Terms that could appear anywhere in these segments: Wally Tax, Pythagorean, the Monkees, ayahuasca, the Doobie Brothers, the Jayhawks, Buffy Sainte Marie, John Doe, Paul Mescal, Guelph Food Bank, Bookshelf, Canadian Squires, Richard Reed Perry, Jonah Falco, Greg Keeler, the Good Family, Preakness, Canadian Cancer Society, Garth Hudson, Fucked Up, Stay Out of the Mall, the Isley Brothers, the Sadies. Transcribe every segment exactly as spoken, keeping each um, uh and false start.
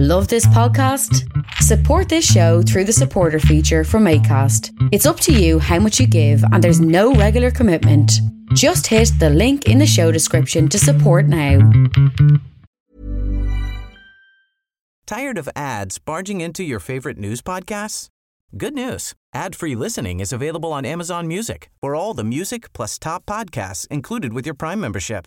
Love this podcast? Support this show through the supporter feature from Acast. It's up to you how much you give and there's no regular commitment. Just hit the link in the show description to support now. Tired of ads barging into your favorite news podcasts? Good news. Ad-free listening is available on Amazon Music for all the music plus top podcasts included with your Prime membership.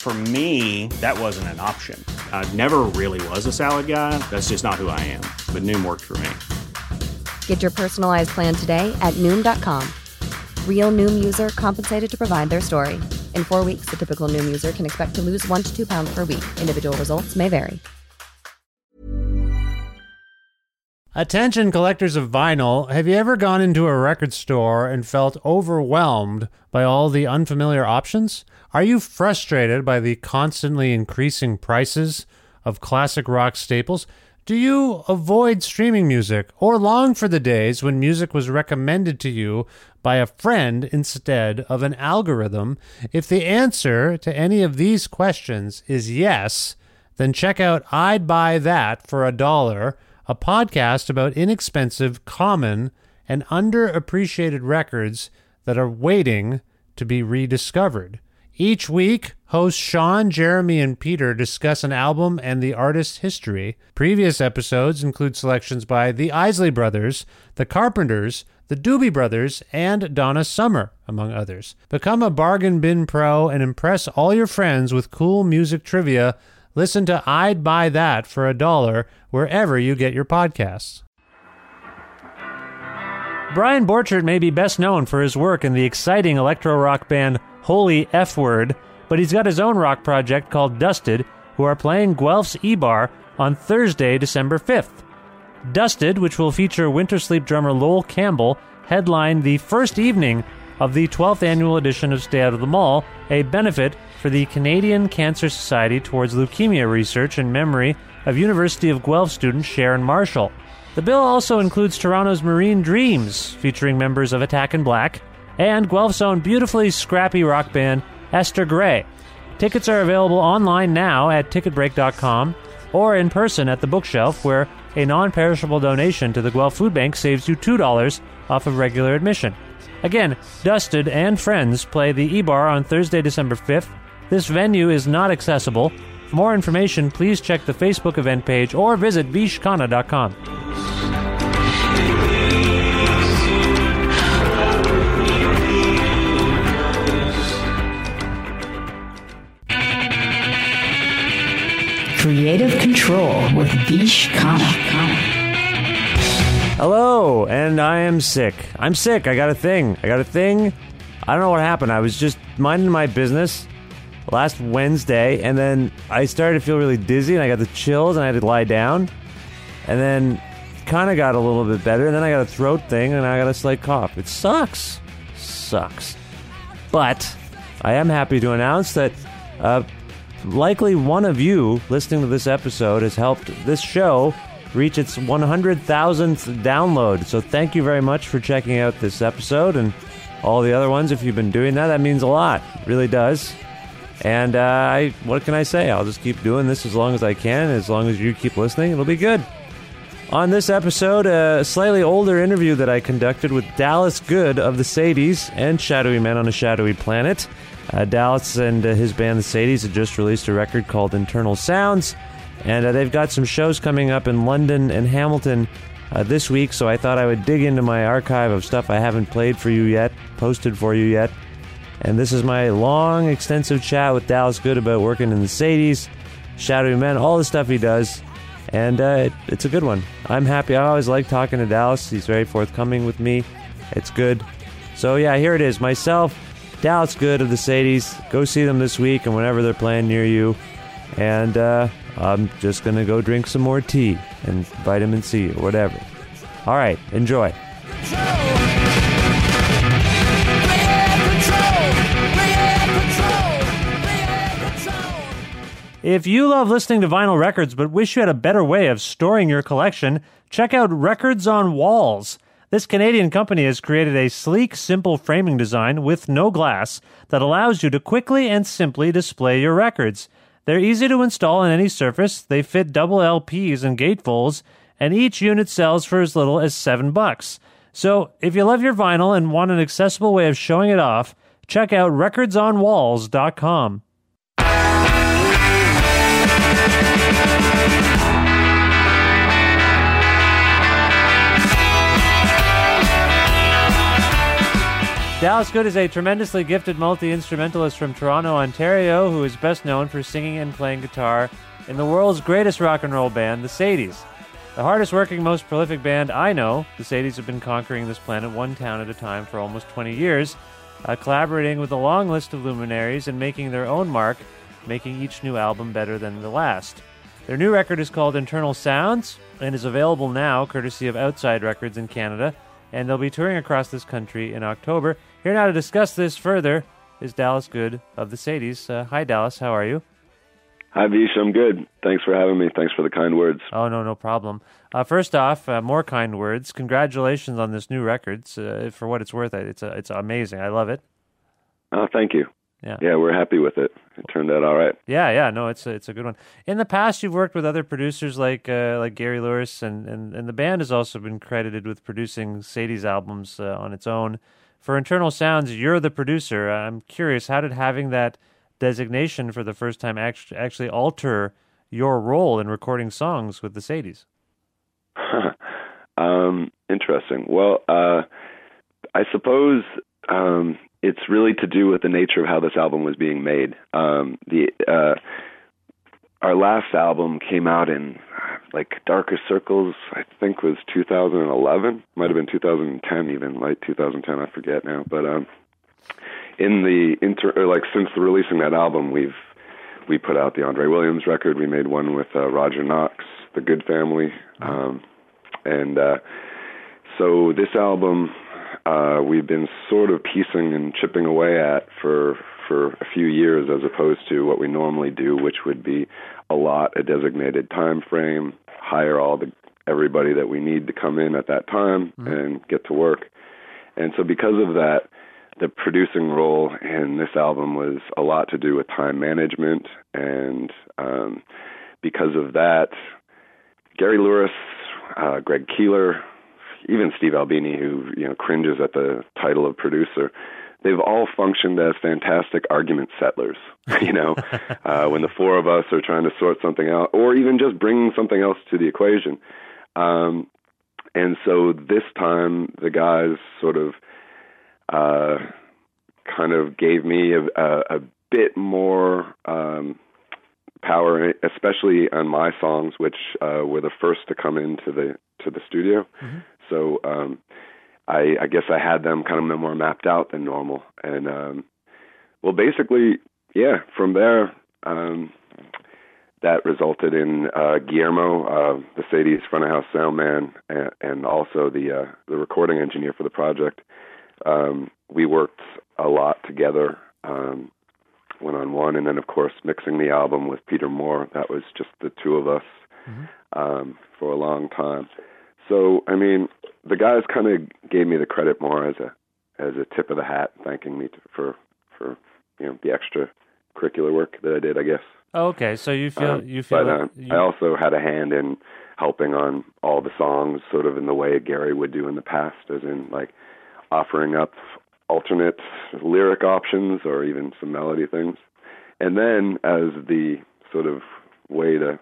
For me, that wasn't an option. I never really was a salad guy. That's just not who I am. But Noom worked for me. Get your personalized plan today at Noom dot com. Real Noom user compensated to provide their story. In four weeks, the typical Noom user can expect to lose one to two pounds per week. Individual results may vary. Attention collectors of vinyl, have you ever gone into a record store and felt overwhelmed by all the unfamiliar options? Are you frustrated by the constantly increasing prices of classic rock staples? Do you avoid streaming music or long for the days when music was recommended to you by a friend instead of an algorithm? If the answer to any of these questions is yes, then check out I'd Buy That for a Dollar, a podcast about inexpensive, common, and underappreciated records that are waiting to be rediscovered. Each week, hosts Sean, Jeremy, and Peter discuss an album and the artist's history. Previous episodes include selections by the Isley Brothers, the Carpenters, the Doobie Brothers, and Donna Summer, among others. Become a bargain bin pro and impress all your friends with cool music trivia. Listen to I'd Buy That for a Dollar wherever you get your podcasts. Brian Borcherdt may be best known for his work in the exciting electro-rock band Holy F-Word, but he's got his own rock project called Dusted, who are playing Guelph's E-Bar on Thursday, December fifth. Dusted, which will feature Wintersleep drummer Lowell Campbell, headlined the first evening of the twelfth annual edition of Stay Out of the Mall, a benefit for the Canadian Cancer Society towards leukemia research in memory of University of Guelph student Sharon Marshall. The bill also includes Toronto's Marine Dreams, featuring members of Attack and Black, and Guelph's own beautifully scrappy rock band Esther Gray. Tickets are available online now at ticket break dot com or in person at the Bookshelf, where a non-perishable donation to the Guelph Food Bank saves you two dollars off of regular admission. Again, Dusted and Friends play the E-Bar on Thursday, December fifth. This venue is not accessible. For more information, please check the Facebook event page or visit vish khanna dot com. Creative Control with Vish Khanna. Hello, and I am sick. I'm sick. I got a thing. I got a thing. I don't know what happened. I was just minding my business last Wednesday, and then I started to feel really dizzy, and I got the chills, and I had to lie down. And then kind of got a little bit better, and then I got a throat thing, and I got a slight cough. It sucks. Sucks. But I am happy to announce that uh, likely one of you listening to this episode has helped this show reach its one hundred thousandth download. So thank you very much for checking out this episode and all the other ones. If you've been doing that, that means a lot. It really does. And uh, I, what can I say? I'll just keep doing this as long as I can. As long as you keep listening, it'll be good. On this episode, a slightly older interview that I conducted with Dallas Good of the Sadies and Shadowy Men on a Shadowy Planet. Uh, Dallas and uh, his band the Sadies had just released a record called Internal Sounds. And uh, they've got some shows coming up in London and Hamilton uh, this week, so I thought I would dig into my archive of stuff I haven't played for you yet, posted for you yet. And this is my long, extensive chat with Dallas Good about working in the Sadies, Shadowy Men, all the stuff he does. And uh, it, it's a good one. I'm happy. I always like talking to Dallas. He's very forthcoming with me. It's good. So yeah, here it is. Myself, Dallas Good of the Sadies. Go see them this week and whenever they're playing near you. And uh, I'm just going to go drink some more tea and vitamin C or whatever. All right, enjoy. If you love listening to vinyl records but wish you had a better way of storing your collection, check out Records on Walls. This Canadian company has created a sleek, simple framing design with no glass that allows you to quickly and simply display your records. They're easy to install on any surface, they fit double L Ps and gatefolds, and each unit sells for as little as seven bucks. So, if you love your vinyl and want an accessible way of showing it off, check out records on walls dot com. Dallas Good is a tremendously gifted multi-instrumentalist from Toronto, Ontario, who is best known for singing and playing guitar in the world's greatest rock and roll band, the Sadies. The hardest working, most prolific band I know, the Sadies have been conquering this planet one town at a time for almost twenty years, uh, collaborating with a long list of luminaries and making their own mark, making each new album better than the last. Their new record is called Internal Sounds and is available now courtesy of Outside Records in Canada, and they'll be touring across this country in October. Here now to discuss this further is Dallas Good of the Sadies. Uh, hi, Dallas. How are you? Hi, Vish. I'm good. Thanks for having me. Thanks for the kind words. Oh, no, no problem. Uh, first off, uh, more kind words. Congratulations on this new record. Uh, for what it's worth, it's uh, it's amazing. I love it. Oh, thank you. Yeah. yeah, we're happy with it. It turned out all right. Yeah, yeah, no, it's a, it's a good one. In the past, you've worked with other producers like uh, like Gary Lewis, and, and, and the band has also been credited with producing Sadie's albums uh, on its own. For Internal Sounds, you're the producer. I'm curious, how did having that designation for the first time act- actually alter your role in recording songs with the Sadies? um, interesting. Well, uh, I suppose... Um, It's really to do with the nature of how this album was being made. Um, the uh, our last album came out in like Darker Circles, I think was two thousand eleven, might have been two thousand ten even, like two thousand ten, I forget now. But um, in the inter, or like since the releasing that album, we've we put out the Andre Williams record. We made one with uh, Roger Knox, the Good Family, um, and uh, so this album. Uh, we've been sort of piecing and chipping away at for for a few years, as opposed to what we normally do, which would be allot a designated time frame, hire all the everybody that we need to come in at that time, mm-hmm. and get to work. And so because of that, the producing role in this album was a lot to do with time management. And um, because of that, Gary Lewis, uh, Greg Keeler, even Steve Albini, who you know cringes at the title of producer, they've all functioned as fantastic argument settlers. you know, uh, when the four of us are trying to sort something out, or even just bringing something else to the equation. Um, and so this time, the guys sort of uh, kind of gave me a, a, a bit more um, power, especially on my songs, which uh, were the first to come into the to the studio. Mm-hmm. So um, I, I guess I had them kind of more mapped out than normal. And, um, well, basically, yeah, from there, um, that resulted in uh, Guillermo, uh, the Sadies front-of-house sound man, and, and also the, uh, the recording engineer for the project. Um, we worked a lot together, um, one-on-one, and then, of course, mixing the album with Peter Moore. That was just the two of us mm-hmm. um, for a long time. So, I mean, the guys kind of gave me the credit more as a as a tip of the hat, thanking me to, for for you know the extra curricular work that I did, I guess. Oh, okay, so you feel um, you feel. But um, you... I also had a hand in helping on all the songs, sort of in the way Gary would do in the past, as in like offering up alternate lyric options or even some melody things, and then as the sort of way to.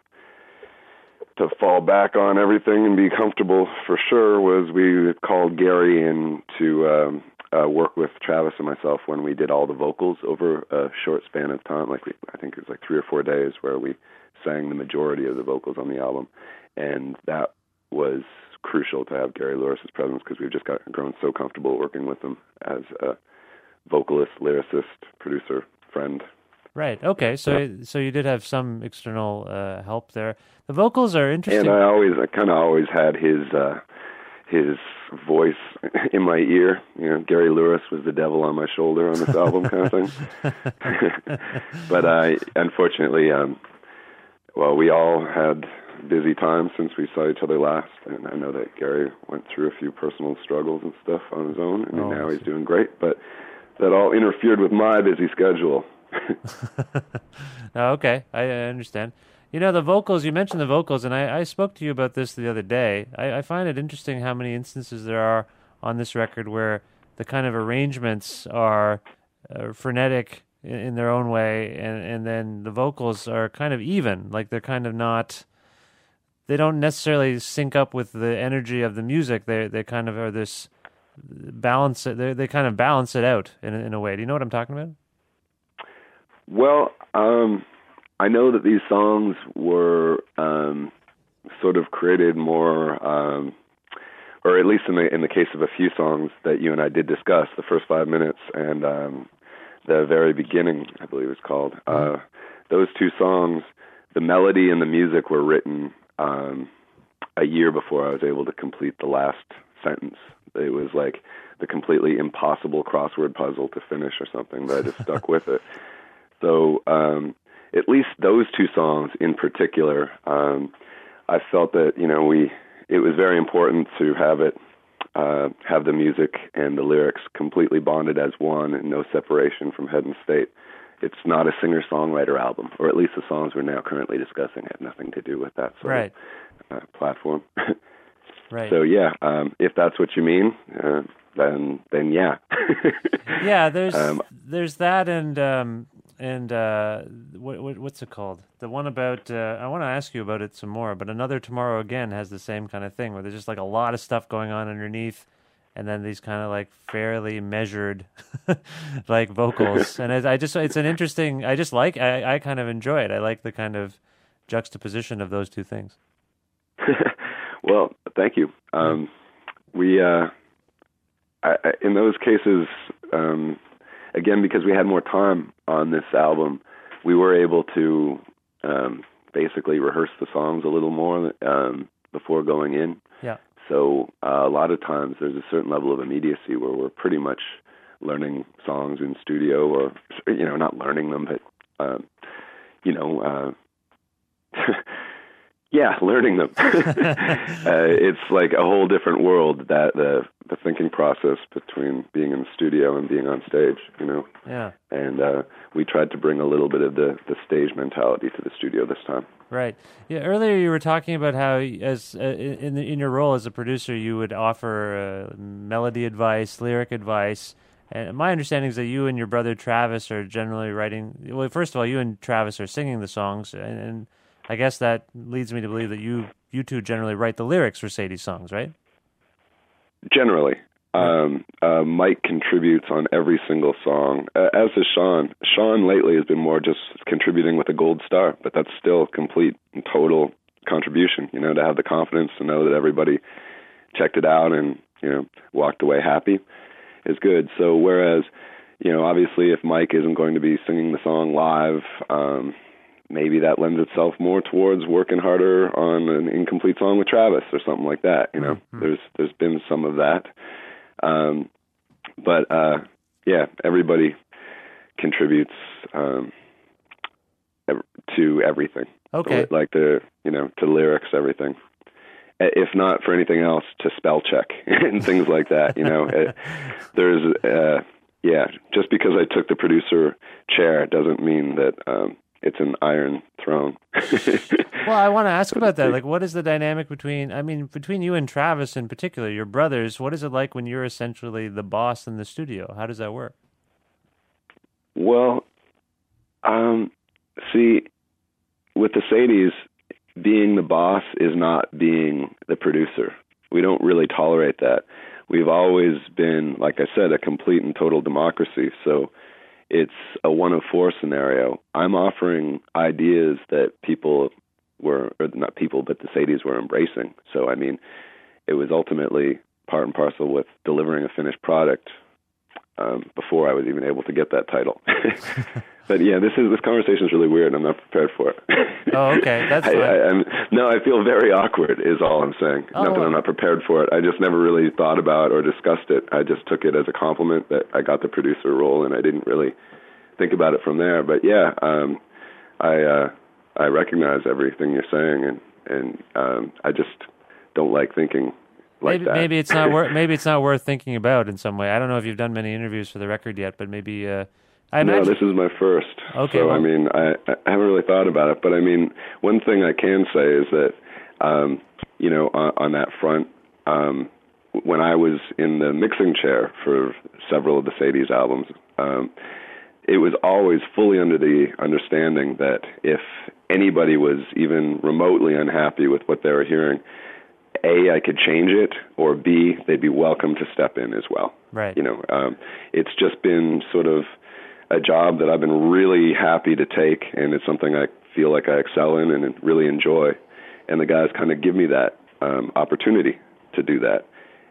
to fall back on everything and be comfortable for sure was we called Gary in to um, uh, work with Travis and myself when we did all the vocals over a short span of time. Like we, I think it was like three or four days where we sang the majority of the vocals on the album. And that was crucial to have Gary Lewis's presence because we've just got, grown so comfortable working with him as a vocalist, lyricist, producer, friend. Right. Okay. So, yeah. so you did have some external uh, help there. The vocals are interesting. And I always, I kind of always had his uh, his voice in my ear. You know, Gary Lewis was the devil on my shoulder on this album, kind of thing. But I, unfortunately, um, well, we all had busy times since we saw each other last, and I know that Gary went through a few personal struggles and stuff on his own, and oh, now he's doing great, but that all interfered with my busy schedule. Okay, I, I understand. You know, the vocals, you mentioned the vocals, and I, I spoke to you about this the other day. I, I find it interesting how many instances there are on this record where the kind of arrangements are uh, frenetic in, in their own way, and, and then the vocals are kind of even, like they're kind of not... They don't necessarily sync up with the energy of the music. They they kind of are this balance. They they kind of balance it out in in a way. Do you know what I'm talking about? Well, um, I know that these songs were um, sort of created more, um, or at least in the in the case of a few songs that you and I did discuss, the first five minutes and um, the very beginning, I believe it's called. Mm-hmm. Uh, those two songs, the melody and the music were written Um, a year before I was able to complete the last sentence. It was like the completely impossible crossword puzzle to finish or something, but I just stuck with it. So um, at least those two songs in particular, um, I felt that, you know, we it was very important to have it, uh, have the music and the lyrics completely bonded as one and no separation from head and state. It's not a singer-songwriter album, or at least the songs we're now currently discussing have nothing to do with that sort right. of uh, platform. Right. So yeah, um, if that's what you mean, uh, then then yeah. Yeah, there's um, there's that and um, and uh, what, what, what's it called? The one about uh, I want to ask you about it some more, but Another Tomorrow Again has the same kind of thing where there's just like a lot of stuff going on underneath. And then these kind of like fairly measured like vocals. And I, I just, it's an interesting, I just like, I, I kind of enjoy it. I like the kind of juxtaposition of those two things. Well, thank you. Um, we, uh, I, I, in those cases, um, again, because we had more time on this album, we were able to um, basically rehearse the songs a little more um, before going in. Yeah. So uh, a lot of times there's a certain level of immediacy where we're pretty much learning songs in studio or, you know, not learning them, but, um, you know, uh, yeah, learning them. uh, it's like a whole different world, that the, the thinking process between being in the studio and being on stage, you know. Yeah. And uh, we tried to bring a little bit of the, the stage mentality to the studio this time. Right. Yeah. Earlier, you were talking about how, as uh, in in your role as a producer, you would offer uh, melody advice, lyric advice, and my understanding is that you and your brother Travis are generally writing. Well, first of all, you and Travis are singing the songs, and, and I guess that leads me to believe that you you two generally write the lyrics for Sadie's songs, right? Generally, um, uh, Mike contributes on every single song, uh, as does Sean. Sean lately has been more just contributing with a gold star, but that's still complete and total contribution, you know, to have the confidence to know that everybody checked it out and, you know, walked away happy is good. So whereas, you know, obviously if Mike isn't going to be singing the song live, um, maybe that lends itself more towards working harder on an incomplete song with Travis or something like that. You know, mm-hmm. there's there's been some of that. Um, but, uh, yeah, everybody contributes um, ev- to everything. Okay. Like the, you know, to lyrics, everything. If not for anything else, to spell check and things like that, you know. It, there's, uh, yeah, just because I took the producer chair doesn't mean that... Um, it's an iron throne. Well, I want to ask about that. Like, what is the dynamic between, I mean, between you and Travis in particular, your brothers, what is it like when you're essentially the boss in the studio? How does that work? Well, um, see, with the Sadies, being the boss is not being the producer. We don't really tolerate that. We've always been, like I said, a complete and total democracy. So, it's a one of four scenario. I'm offering ideas that people were, or not people, but the Sadies were embracing. So, I mean, it was ultimately part and parcel with delivering a finished product um, before I was even able to get that title. But yeah, this is this conversation is really weird. I'm not prepared for it. Oh, okay. That's fine. I, I, I'm, no, I feel very awkward is all I'm saying. Oh. Not that I'm not prepared for it. I just never really thought about or discussed it. I just took it as a compliment that I got the producer role, and I didn't really think about it from there. But yeah, um, I uh, I recognize everything you're saying, and and um, I just don't like thinking like maybe, that. Maybe it's not worth maybe it's not worth thinking about in some way. I don't know if you've done many interviews for the record yet, but maybe uh, I imagine. No, this is my first. Okay, so well. I mean, I, I haven't really thought about it, but I mean, one thing I can say is that um, you know, on, on that front, um, when I was in the mixing chair for several of the Sadies albums. Um, It was always fully under the understanding that if anybody was even remotely unhappy with what they were hearing, A, I could change it, or B, they'd be welcome to step in as well. Right. You know, um, it's just been sort of a job that I've been really happy to take, and it's something I feel like I excel in and really enjoy. And the guys kind of give me that um, opportunity to do that.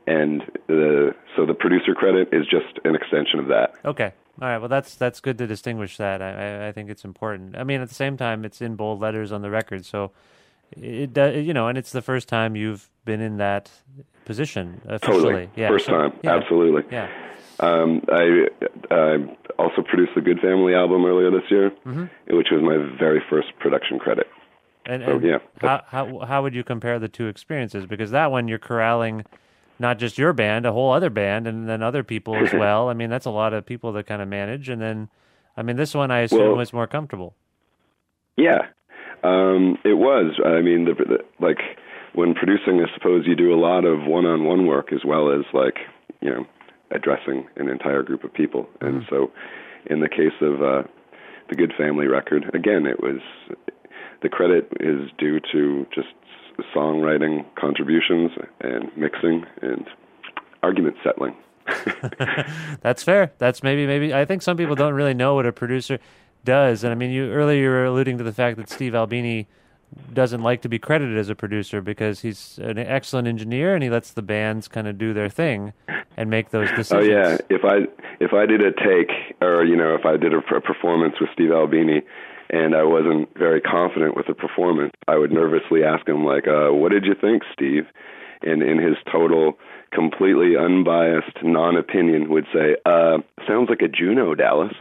And the, so the producer credit is just an extension of that. Okay. All right, well, that's that's good to distinguish that. I, I think it's important. I mean, at the same time, it's in bold letters on the record, so it does, you know, and it's the first time you've been in that position officially. Totally, yeah, first so, time, yeah. Absolutely. Yeah. Um, I, I also produced the Good Family album earlier this year, mm-hmm. which was my very first production credit. And, so, and yeah, how, how how would you compare the two experiences? Because that one, you're corralling. Not just your band, a whole other band, and then other people as well. I mean, that's a lot of people to kind of manage. And then, I mean, this one, I assume, well, was more comfortable. Yeah, um, it was. I mean, the, the, like, when producing, I suppose you do a lot of one-on-one work as well as, like, you know, addressing an entire group of people. And mm-hmm. so in the case of uh, the Good Family record, again, it was the credit is due to just songwriting contributions and mixing and argument settling. That's fair. That's maybe, maybe, I think some people don't really know what a producer does. And I mean, you earlier you were alluding to the fact that Steve Albini doesn't like to be credited as a producer because he's an excellent engineer and he lets the bands kind of do their thing and make those decisions. Oh yeah. If I, if I did a take or, you know, if I did a performance with Steve Albini, and I wasn't very confident with the performance, I would nervously ask him, like, uh, what did you think, Steve? And in his total, completely unbiased non-opinion would say, uh, sounds like a Juno, Dallas.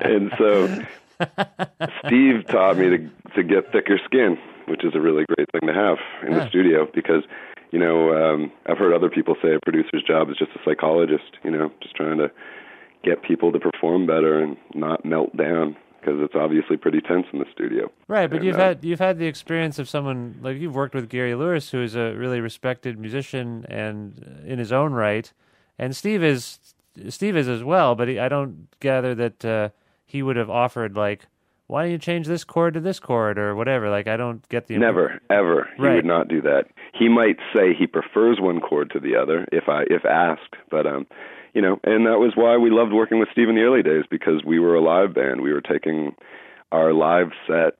And so Steve taught me to, to get thicker skin, which is a really great thing to have in yeah. the studio because, you know, um, I've heard other people say a producer's job is just a psychologist, you know, just trying to get people to perform better and not melt down because it's obviously pretty tense in the studio. Right, but and, you've uh, had you've had the experience of someone like you've worked with Gary Lewis, who is a really respected musician and in his own right, and Steve is Steve is as well. But he, I don't gather that uh, he would have offered like, why don't you change this chord to this chord or whatever? Like I don't get the never ever right. He would not do that. He might say he prefers one chord to the other if I if asked, but um. You know, and that was why we loved working with Steve in the early days because we were a live band. We were taking our live set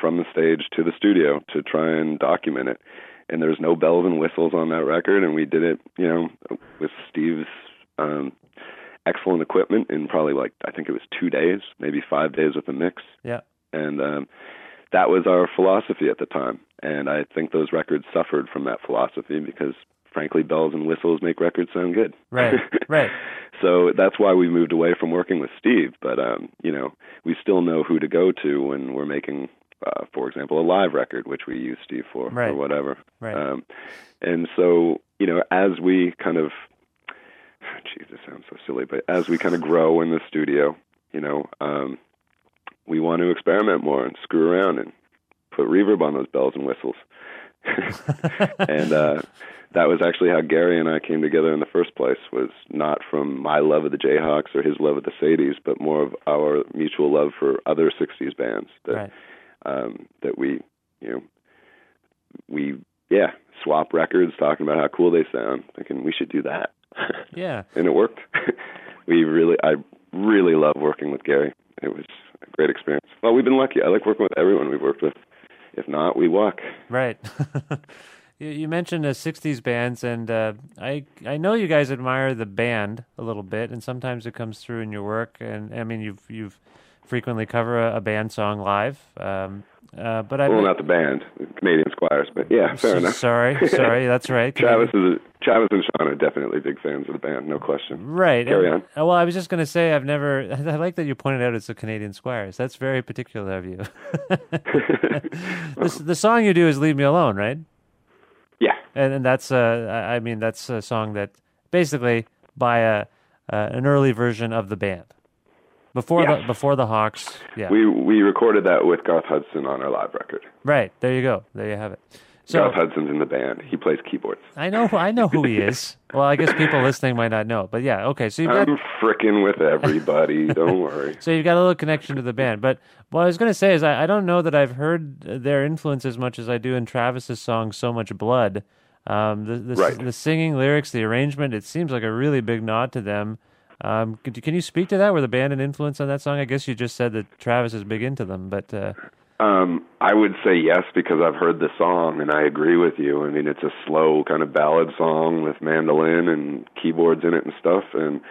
from the stage to the studio to try and document it. And there's no bells and whistles on that record, and we did it, you know, with Steve's um, excellent equipment in probably like I think it was two days, maybe five days with a mix. Yeah, and um, that was our philosophy at the time. And I think those records suffered from that philosophy because. Frankly, bells and whistles make records sound good. Right, right. So that's why we moved away from working with Steve. But, um, you know, we still know who to go to when we're making, uh, for example, a live record, which we use Steve for right. or whatever. Right. Um, and so, you know, as we kind of, geez, this sounds so silly, but as we kind of grow in the studio, you know, um, we want to experiment more and screw around and put reverb on those bells and whistles. And uh, that was actually how Gary and I came together in the first place, was not from my love of the Jayhawks or his love of the Sadies, but more of our mutual love for other sixties bands that right. um, that we, you know, we, yeah, swap records, talking about how cool they sound, thinking we should do that. Yeah. And it worked. We really, I really love working with Gary. It was a great experience. Well, we've been lucky. I like working with everyone we've worked with. If not, we walk. Right. you, you mentioned the sixties bands, and uh, I I know you guys admire the band a little bit, and sometimes it comes through in your work. And I mean, you've you've frequently cover a, a band song live. Um, uh, but I well, not the band, Canadian Squires, but yeah, fair enough. Sorry, sorry, that's right. Travis is a, Travis and Sean are definitely big fans of the band, no question. Right. Carry and, on. Well, I was just going to say, I've never, I like that you pointed out it's the Canadian Squires. That's very particular of you. Well, the, the song you do is Leave Me Alone, right? Yeah. And, and that's, uh, I mean, that's a song that basically by a, uh, an early version of the band. Before yeah. the before the Hawks, yeah, we we recorded that with Garth Hudson on our live record. Right, there you go, there you have it. So, Garth Hudson's in the band. He plays keyboards. I know, I know who he is. Well, I guess people listening might not know, but yeah, okay. So you've got... I'm frickin' with everybody. Don't worry. So you've got a little connection to the band, but what I was going to say is I, I don't know that I've heard their influence as much as I do in Travis's song "So Much Blood." Um, the the, right. the singing, lyrics, the arrangement. It seems like a really big nod to them. Um, could you, can you speak to that? Were the band an influence on that song? I guess you just said that Travis is big into them, but uh... um, I would say yes, because I've heard the song and I agree with you. I mean, it's a slow kind of ballad song with mandolin and keyboards in it and stuff. And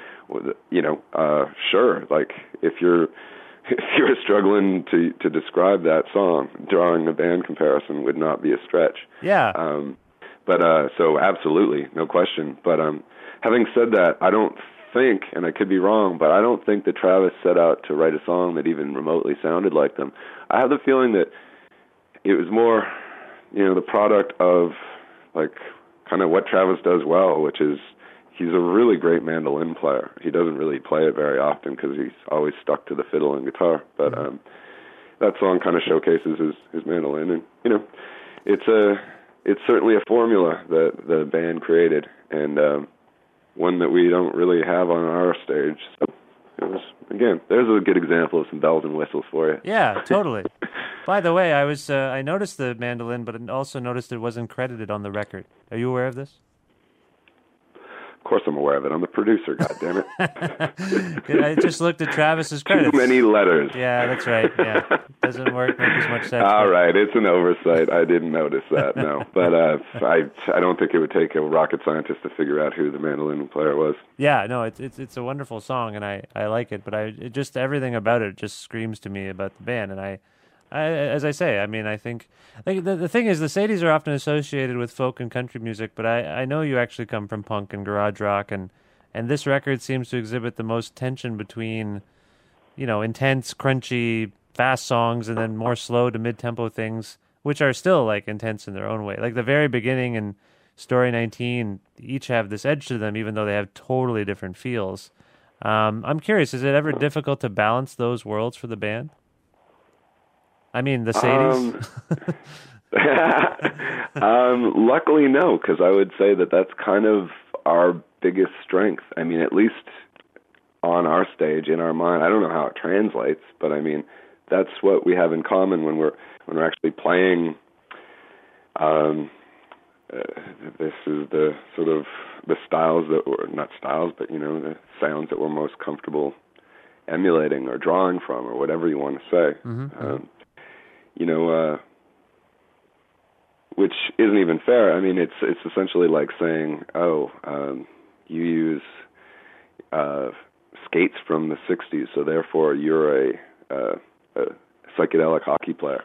you know, uh, sure, like if you're if you're struggling to, to describe that song, drawing a band comparison would not be a stretch. Yeah. Um, but uh, so absolutely, no question. But um, having said that, I don't. think, and I could be wrong, but I don't think that Travis set out to write a song that even remotely sounded like them. I have the feeling that it was more, you know, the product of like kind of what Travis does well, which is he's a really great mandolin player. He doesn't really play it very often because he's always stuck to the fiddle and guitar. But um, that song kind of showcases his, his mandolin, and you know, it's a it's certainly a formula that the band created, and um, one that we don't really have on our stage. So it was, again, there's a good example of some bells and whistles for you. Yeah, totally. By the way, I was uh, I noticed the mandolin, but I also noticed it wasn't credited on the record. Are you aware of this? Of course I'm aware of it. I'm the producer, goddammit. I just looked at Travis's credits. Too many letters. Yeah, that's right. Yeah, doesn't work, make as much sense. All right, it's an oversight. I didn't notice that, no. But uh, I I don't think it would take a rocket scientist to figure out who the mandolin player was. Yeah, no, it's it's, it's a wonderful song, and I, I like it, but I it just everything about it just screams to me about the band, and I... I, as I say, I mean, I think like the the thing is, the Sadies are often associated with folk and country music, but I, I know you actually come from punk and garage rock, and, and this record seems to exhibit the most tension between, you know, intense, crunchy, fast songs and then more slow to mid-tempo things, which are still, like, intense in their own way. Like, the very beginning and Story nineteen each have this edge to them, even though they have totally different feels. Um, I'm curious, is it ever difficult to balance those worlds for the band? I mean, the Sadies? Um, um, luckily, no, because I would say that that's kind of our biggest strength. I mean, at least on our stage, in our mind. I don't know how it translates, but I mean, that's what we have in common when we're when we're actually playing. Um, uh, this is the sort of the styles that we're, not styles, but, you know, the sounds that we're most comfortable emulating or drawing from or whatever you want to say. Mm-hmm. Um, you know, uh, which isn't even fair. I mean, it's it's essentially like saying, oh, um, you use uh, skates from the sixties, so therefore you're a, uh, a psychedelic hockey player.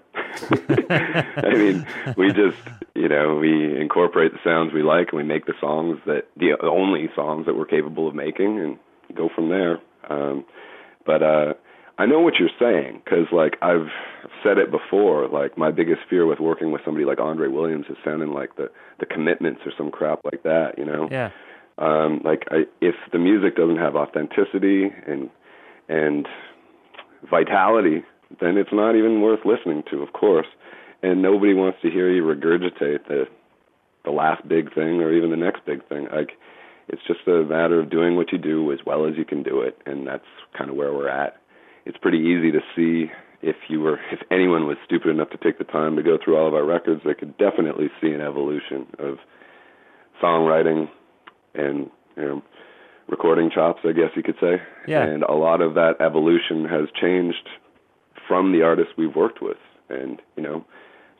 I mean, we just, you know, we incorporate the sounds we like, and we make the songs that, the only songs that we're capable of making, and go from there. Um, but, uh, I know what you're saying, because, like, I've said it before, like, my biggest fear with working with somebody like Andre Williams is sounding like the, the Commitments or some crap like that, you know? Yeah. Um, like, I, if the music doesn't have authenticity and and vitality, then it's not even worth listening to, of course. And nobody wants to hear you regurgitate the the last big thing or even the next big thing. Like, it's just a matter of doing what you do as well as you can do it, and that's kind of where we're at. It's pretty easy to see if you were, if anyone was stupid enough to take the time to go through all of our records, they could definitely see an evolution of songwriting and, you know, recording chops, I guess you could say. Yeah. And a lot of that evolution has changed from the artists we've worked with. And, you know,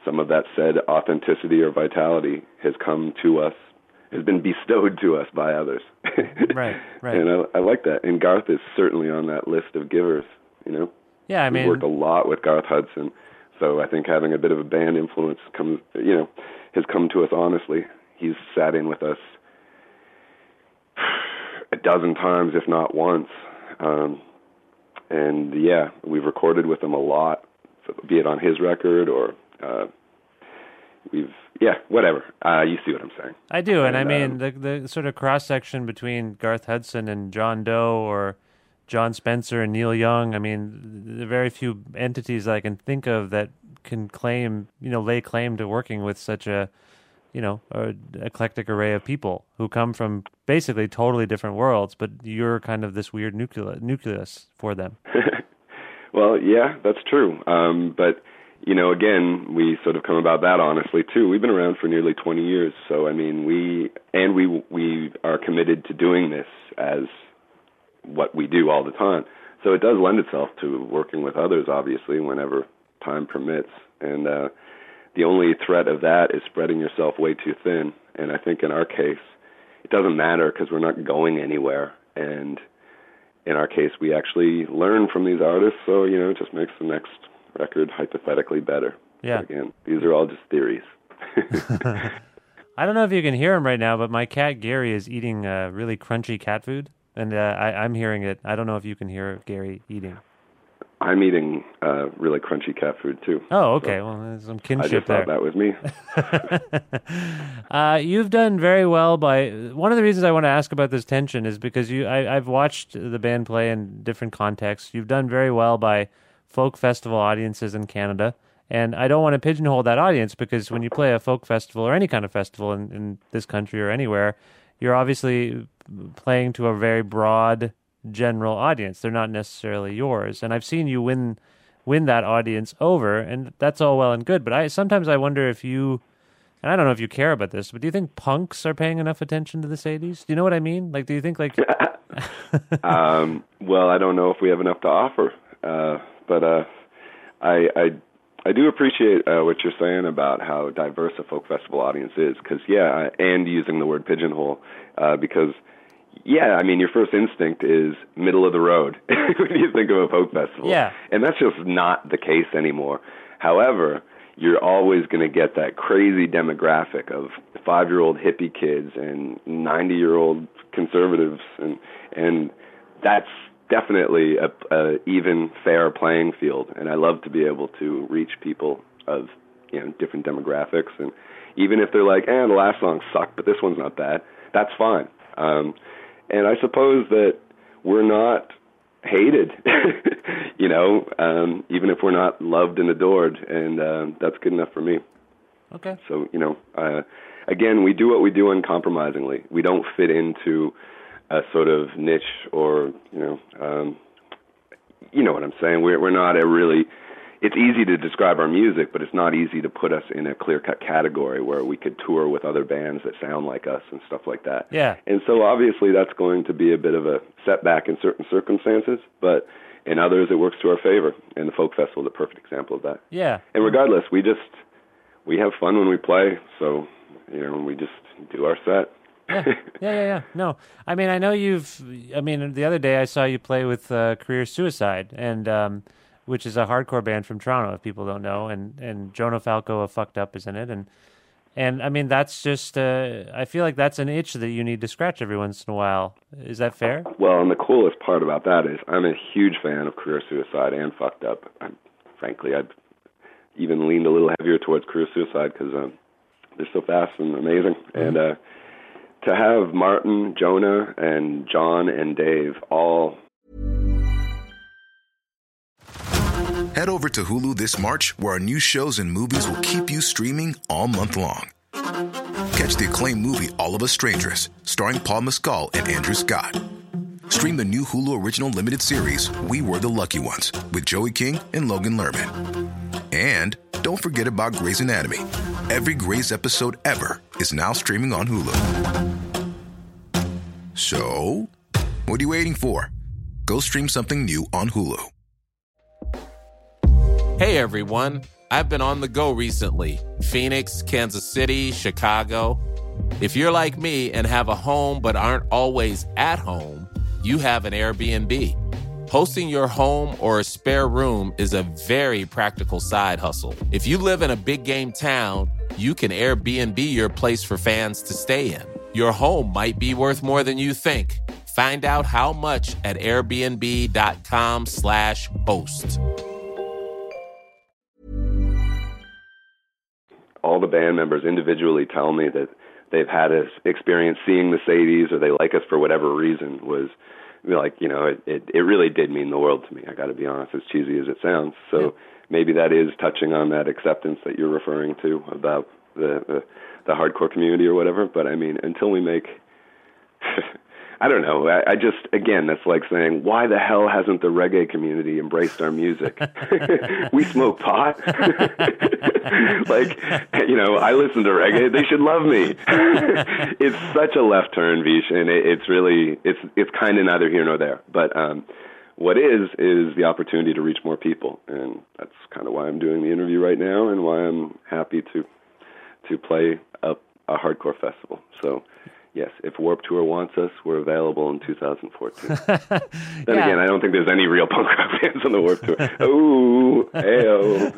some of that said authenticity or vitality has come to us, has been bestowed to us by others. Right, right. And I, I like that. And Garth is certainly on that list of givers. You know? Yeah, I mean, we worked a lot with Garth Hudson, so I think having a bit of a band influence comes, you know, has come to us honestly. He's sat in with us a dozen times, if not once, um, and yeah, we've recorded with him a lot, so be it on his record or. Uh, We've, yeah, whatever. Uh, you see what I'm saying. I do, and, and I mean, um, the the sort of cross-section between Garth Hudson and John Doe or John Spencer and Neil Young, I mean, there are very few entities I can think of that can claim, you know, lay claim to working with such a, you know, a, eclectic array of people who come from basically totally different worlds, but you're kind of this weird nucleus, nucleus for them. Well, yeah, that's true, um, but... You know, again, we sort of come about that honestly too. We've been around for nearly twenty years, so I mean, we and we we are committed to doing this as what we do all the time. So it does lend itself to working with others, obviously, whenever time permits. And uh, the only threat of that is spreading yourself way too thin. And I think in our case, it doesn't matter because we're not going anywhere. And in our case, we actually learn from these artists. So you know, it just makes the next record hypothetically better. Yeah. But again, these are all just theories. I don't know if you can hear him right now, but my cat Gary is eating uh, really crunchy cat food, and uh, I, I'm hearing it. I don't know if you can hear Gary eating. I'm eating uh, really crunchy cat food too. Oh, okay. So well, there's some kinship there. I just thought that was me. uh, you've done very well by... One of the reasons I want to ask about this tension is because you. I, I've watched the band play in different contexts. You've done very well by folk festival audiences in Canada, and I don't want to pigeonhole that audience because when you play a folk festival or any kind of festival in, in this country or anywhere, you're obviously playing to a very broad, general audience. They're not necessarily yours, and I've seen you win win that audience over, and that's all well and good, but I sometimes I wonder if you, and I don't know if you care about this, but do you think punks are paying enough attention to the Sadies? Do you know what I mean? Like, do you think, like... um, well, I don't know if we have enough to offer, uh... But uh, I, I I do appreciate uh, what you're saying about how diverse a folk festival audience is, because, yeah, and using the word pigeonhole, uh, because, yeah, I mean, your first instinct is middle of the road when you think of a folk festival. Yeah. And that's just not the case anymore. However, you're always going to get that crazy demographic of five-year-old hippie kids and ninety-year-old conservatives, and and that's... definitely a, a even fair playing field, and I love to be able to reach people of, you know, different demographics, and even if they're like, eh, the last song sucked, but this one's not bad, that's fine. Um, and I suppose that we're not hated, you know, um, even if we're not loved and adored, and um, that's good enough for me. Okay. So, you know, uh, again, we do what we do uncompromisingly. We don't fit into a sort of niche, or you know, um, you know what I'm saying. We're we're not a really. It's easy to describe our music, but it's not easy to put us in a clear-cut category where we could tour with other bands that sound like us and stuff like that. Yeah. And so obviously that's going to be a bit of a setback in certain circumstances, but in others it works to our favor. And the folk festival is a perfect example of that. Yeah. And regardless, we just we have fun when we play. So you know, we just do our set. yeah, yeah, yeah, yeah. No, I mean, I know you've, I mean, the other day I saw you play with uh, Career Suicide, and um, which is a hardcore band from Toronto, if people don't know, and, and Jonah Falco of Fucked Up is in it, and, and I mean, that's just, uh, I feel like that's an itch that you need to scratch every once in a while. Is that fair? Well, and the coolest part about that is I'm a huge fan of Career Suicide and Fucked Up. I'm, frankly, I've even leaned a little heavier towards Career Suicide because um, they're so fast and amazing, mm-hmm. and uh to have Martin, Jonah, and John, and Dave all. Head over to Hulu this March, where our new shows and movies will keep you streaming all month long. Catch the acclaimed movie, All of Us Strangers, starring Paul Mescal and Andrew Scott. Stream the new Hulu original limited series, We Were the Lucky Ones, with Joey King and Logan Lerman. And don't forget about Grey's Anatomy. Every Grey's episode ever is now streaming on Hulu. So, what are you waiting for? Go stream something new on Hulu. Hey, everyone. I've been on the go recently. Phoenix, Kansas City, Chicago. If you're like me and have a home but aren't always at home, you have an Airbnb. Hosting your home or a spare room is a very practical side hustle. If you live in a big game town, you can Airbnb your place for fans to stay in. Your home might be worth more than you think. Find out how much at airbnb.com slash host. All the band members individually tell me that they've had an experience seeing the Sadies or they like us for whatever reason was... Like, you know, it, it, it really did mean the world to me. I got to be honest, as cheesy as it sounds. So yeah. Maybe that is touching on that acceptance that you're referring to about the, the the hardcore community or whatever. But, I mean, until we make... I don't know. I, I just, again, that's like saying, why the hell hasn't the reggae community embraced our music? We smoke pot. Like, you know, I listen to reggae. They should love me. It's such a left turn, Vish, and it, it's really, it's it's kind of neither here nor there. But um, what is, is the opportunity to reach more people. And that's kind of why I'm doing the interview right now and why I'm happy to, to play a, a hardcore festival. So... Yes, if Warped Tour wants us, we're available in two thousand fourteen. Then yeah. Again, I don't think there's any real punk rock fans on the Warped Tour. Ooh, ayo.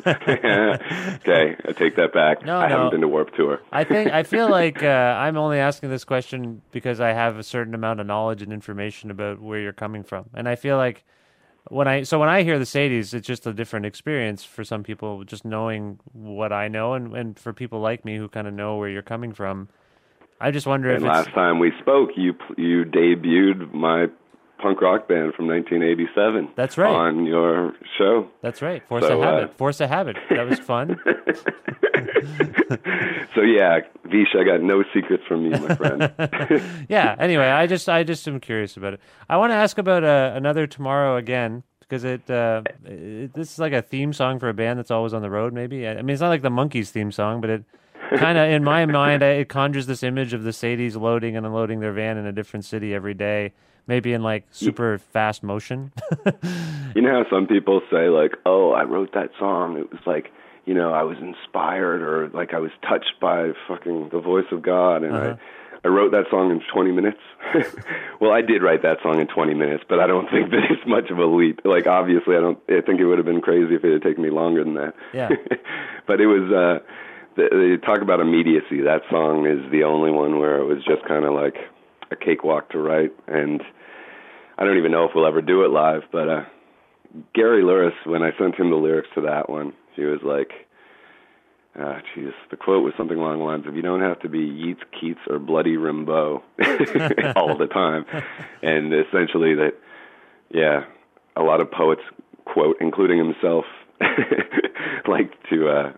Okay, I take that back. No, I no. haven't been to Warped Tour. I think I feel like uh, I'm only asking this question because I have a certain amount of knowledge and information about where you're coming from, and I feel like when I so when I hear the Sadies, it's just a different experience for some people, just knowing what I know, and, and for people like me who kind of know where you're coming from. I just wonder and if last it's... time we spoke, you you debuted my punk rock band from nineteen eighty-seven. That's right. On your show. That's right. Force so, a Habit. Uh... Force a Habit. That was fun. So yeah, Vish, I got no secrets from you, my friend. Yeah. Anyway, I just I just am curious about it. I want to ask about uh, Another Tomorrow again because it, uh, it this is like a theme song for a band that's always on the road. Maybe I mean it's not like the Monkees theme song, but it. Kind of in my mind, it conjures this image of the Sadies loading and unloading their van in a different city every day, maybe in like super fast motion. You know how some people say like, "Oh, I wrote that song. It was like, you know, I was inspired or like I was touched by fucking the voice of God, and uh-huh. I, I wrote that song in twenty minutes." Well, I did write that song in twenty minutes, but I don't think that it's much of a leap. Like, obviously, I don't. I think it would have been crazy if it had taken me longer than that. Yeah, but it was. Uh, They talk about immediacy. That song is the only one where it was just kind of like a cakewalk to write, and I don't even know if we'll ever do it live, but uh, Gary Lewis, when I sent him the lyrics to that one, he was like, ah, geez, the quote was something along the lines of, you don't have to be Yeats, Keats, or Bloody Rimbaud all the time. And essentially that, yeah, a lot of poets quote, including himself, like to... uh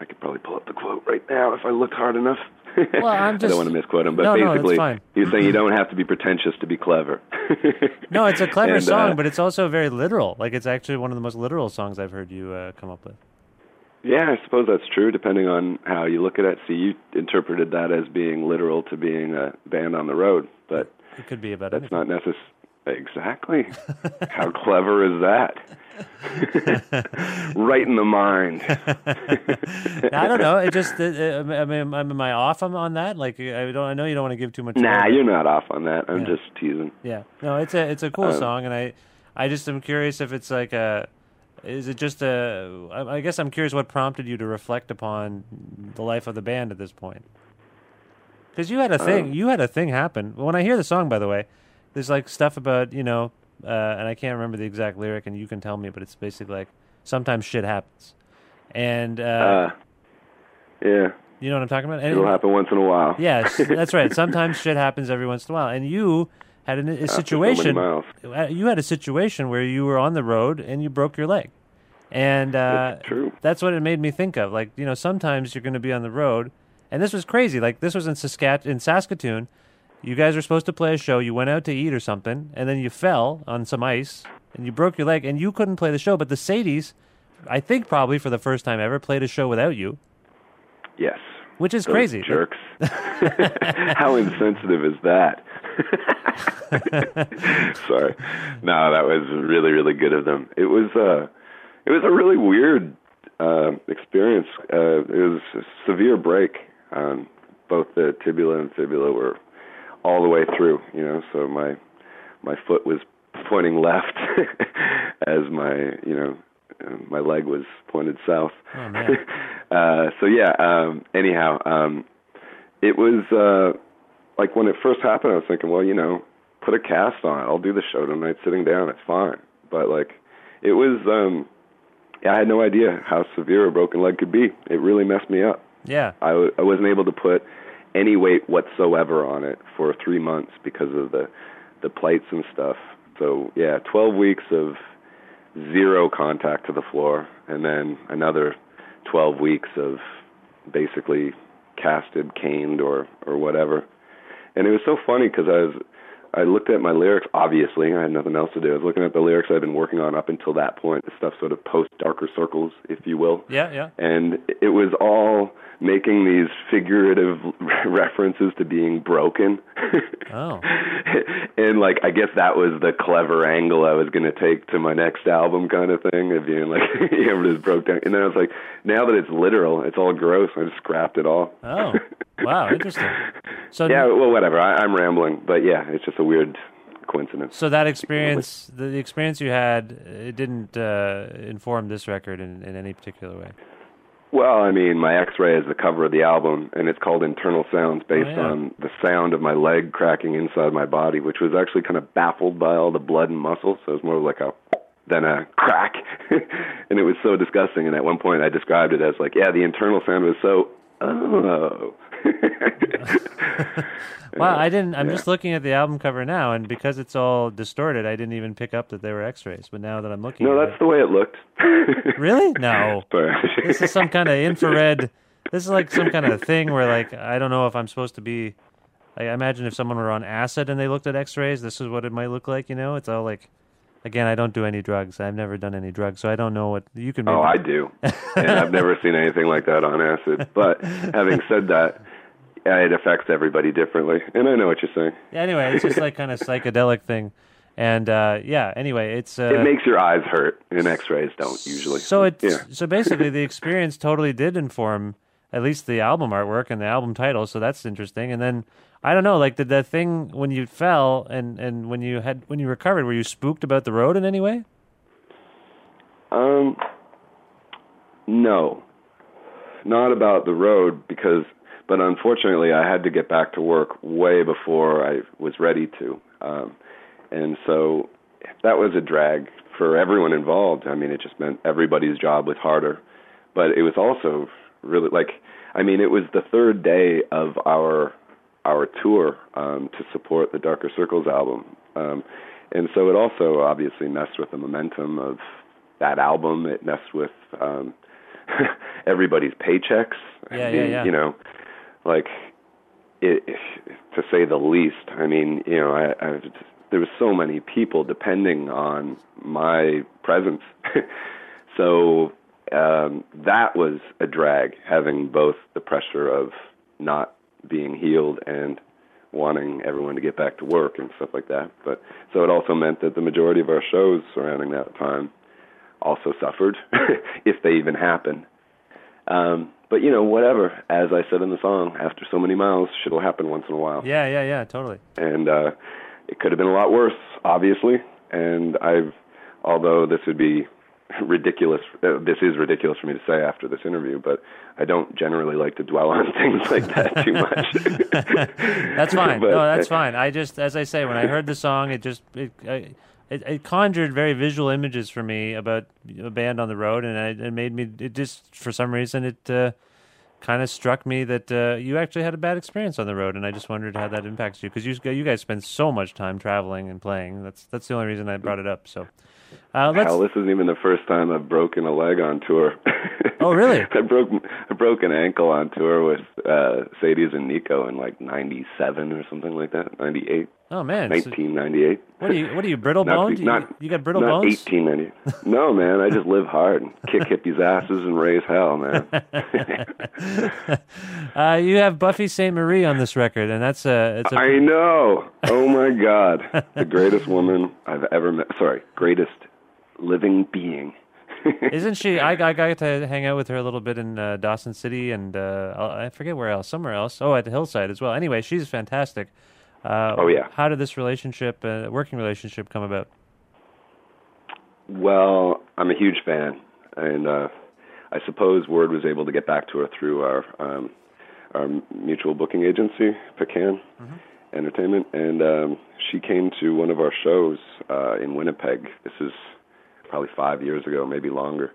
I could probably pull up the quote right now if I looked hard enough. Well, I'm just, I don't want to misquote him, but no, basically no, he was saying you don't have to be pretentious to be clever. No, it's a clever and, song, uh, but it's also very literal. Like, it's actually one of the most literal songs I've heard you uh, come up with. Yeah, I suppose that's true, depending on how you look at it. See, you interpreted that as being literal to being a band on the road, but it could be about that's anything. Not necessary. Exactly. How clever is that? Right in the mind. I don't know. It just, it, it, I mean, am I off on that? Like, I don't. I know you don't want to give too much. Nah, you're not off on that. I'm yeah. just teasing. Yeah. No, it's a it's a cool um, song, and I, I just am curious if it's like a, is it just a? I guess I'm curious what prompted you to reflect upon the life of the band at this point. Because you had a thing. Um, you had a thing happen. When I hear the song, by the way. There's like stuff about, you know, uh, and I can't remember the exact lyric, and you can tell me, but it's basically like, sometimes shit happens. And, uh, uh yeah. You know what I'm talking about? It'll happen once in a while. Yes, that's right. Sometimes shit happens every once in a while. And you had an, a situation, so you had a situation where you were on the road and you broke your leg. And uh, that's, true. That's what it made me think of. Like, you know, sometimes you're going to be on the road, and this was crazy. Like, this was in Saskatch- in Saskatoon. You guys were supposed to play a show, you went out to eat or something, and then you fell on some ice, and you broke your leg, and you couldn't play the show, but the Sadies, I think probably for the first time ever, played a show without you. Yes. Which is those crazy. Jerks. How insensitive is that? Sorry. No, that was really, really good of them. It was, uh, it was a really weird uh, experience. Uh, it was a severe break. Um, both the tibia and fibula were all the way through, you know, so my my foot was pointing left as my, you know, my leg was pointed south. Oh, man. uh, so yeah, um, anyhow, um, it was, uh, like when it first happened, I was thinking, well, you know, put a cast on. I'll do the show tonight sitting down. It's fine. But like, it was, um, I had no idea how severe a broken leg could be. It really messed me up. Yeah. I, w- I wasn't able to put any weight whatsoever on it for three months because of the, the plates and stuff. So yeah, twelve weeks of zero contact to the floor, and then another twelve weeks of basically casted, caned, or, or whatever. And it was so funny because I was, I looked at my lyrics, obviously, I had nothing else to do. I was looking at the lyrics I'd been working on up until that point, the stuff sort of post-Darker Circles, if you will. Yeah, yeah. And it was all making these figurative references to being broken. Oh. And, like, I guess that was the clever angle I was going to take to my next album kind of thing, of being like, you know, just broke down. And then I was like, now that it's literal, it's all gross, I just scrapped it all. Oh, wow, interesting. So yeah, well, whatever, I, I'm rambling, but yeah, it's just a weird coincidence. So that experience, the experience you had, it didn't uh, inform this record in, in any particular way? Well, I mean, my X-ray is the cover of the album, and it's called Internal Sounds, based oh, yeah. on the sound of my leg cracking inside my body, which was actually kind of baffled by all the blood and muscle, so it was more like a than a crack, and it was so disgusting, and at one point I described it as like, yeah, the internal sound was so, oh. Wow, I didn't, I'm yeah. just looking at the album cover now, and because it's all distorted, I didn't even pick up that they were X-rays, but now that I'm looking no, at it... No, that's the way it looked. Really? No. This is some kind of infrared, this is like some kind of thing where, like, I don't know if I'm supposed to be, I imagine if someone were on acid and they looked at X-rays, this is what it might look like, you know? It's all like... Again, I don't do any drugs. I've never done any drugs, so I don't know what you can. Maybe... Oh, I do, and I've never seen anything like that on acid. But having said that, it affects everybody differently, and I know what you're saying. Anyway, it's just like kind of psychedelic thing, and uh, yeah. Anyway, it's uh... it makes your eyes hurt, and X-rays don't usually. So it yeah. so basically the experience totally did inform at least the album artwork and the album title. So that's interesting, and then. I don't know, like, did that thing when you fell and, and when you had when you recovered, were you spooked about the road in any way? Um, no, not about the road because, but unfortunately, I had to get back to work way before I was ready to, um, and so that was a drag for everyone involved. I mean, it just meant everybody's job was harder, but it was also really like, I mean, it was the third day of our. our tour um, to support the Darker Circles album. Um, and so it also obviously messed with the momentum of that album. It messed with um, everybody's paychecks. Yeah, and, yeah, yeah. You know, like, it, it, to say the least. I mean, you know, I, I just, there was so many people depending on my presence. So um, that was a drag, having both the pressure of not being healed and wanting everyone to get back to work and stuff like that. But so it also meant that the majority of our shows surrounding that time also suffered, if they even happened. Um, but, you know, whatever. As I said in the song, after so many miles, shit will happen once in a while. Yeah, yeah, yeah, totally. And uh, it could have been a lot worse, obviously. And I've, although this would be ridiculous, uh, this is ridiculous for me to say after this interview, but I don't generally like to dwell on things like that too much. That's fine. But, no, that's fine. I just, as I say, when I heard the song, it just, it, I, it, it conjured very visual images for me about a band on the road, and I, it made me, it just, for some reason, it uh, kind of struck me that uh, you actually had a bad experience on the road, and I just wondered how that impacts you, because you, you guys spend so much time traveling and playing. That's, that's the only reason I brought it up, so... Uh, Hell, this isn't even the first time I've broken a leg on tour. Oh, really? I broke I broke an ankle on tour with uh, Sadies and Nico in like ninety-seven or something like that, ninety-eight. Oh man, nineteen ninety-eight. So, what are you? What are you brittle boned? You, you got brittle not bones? eighteen ninety-eight. No, man, I just live hard and kick hippies' asses and raise hell, man. uh, you have Buffy Sainte Marie on this record, and that's a. It's a... I know. Oh my God, the greatest woman I've ever met. Sorry, greatest living being. Isn't she? I, I got to hang out with her a little bit in uh, Dawson City, and uh, I forget where else, somewhere else. Oh, at the Hillside as well. Anyway, she's fantastic. Uh, oh yeah. How did this relationship, uh, working relationship, come about? Well, I'm a huge fan, and uh, I suppose word was able to get back to her through our um, our mutual booking agency, Pecan mm-hmm. Entertainment, and um, she came to one of our shows uh, in Winnipeg. This is probably five years ago, maybe longer,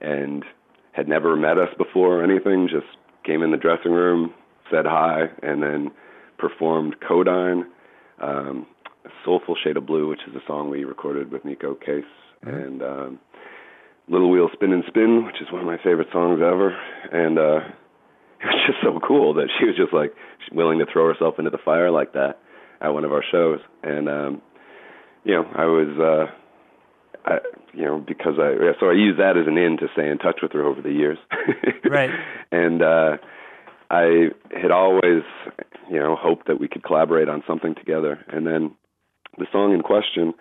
and had never met us before or anything, just came in the dressing room, said hi, and then performed Codine, um, Soulful Shade of Blue, which is a song we recorded with Nico Case, mm-hmm. and um, Little Wheel Spin and Spin, which is one of my favorite songs ever. And uh, it was just so cool that she was just like willing to throw herself into the fire like that at one of our shows. And, um, you know, I was... Uh, I, you know, because I, so I use that as an in to stay in touch with her over the years. Right. And uh, I had always, you know, hoped that we could collaborate on something together. And then the song in question,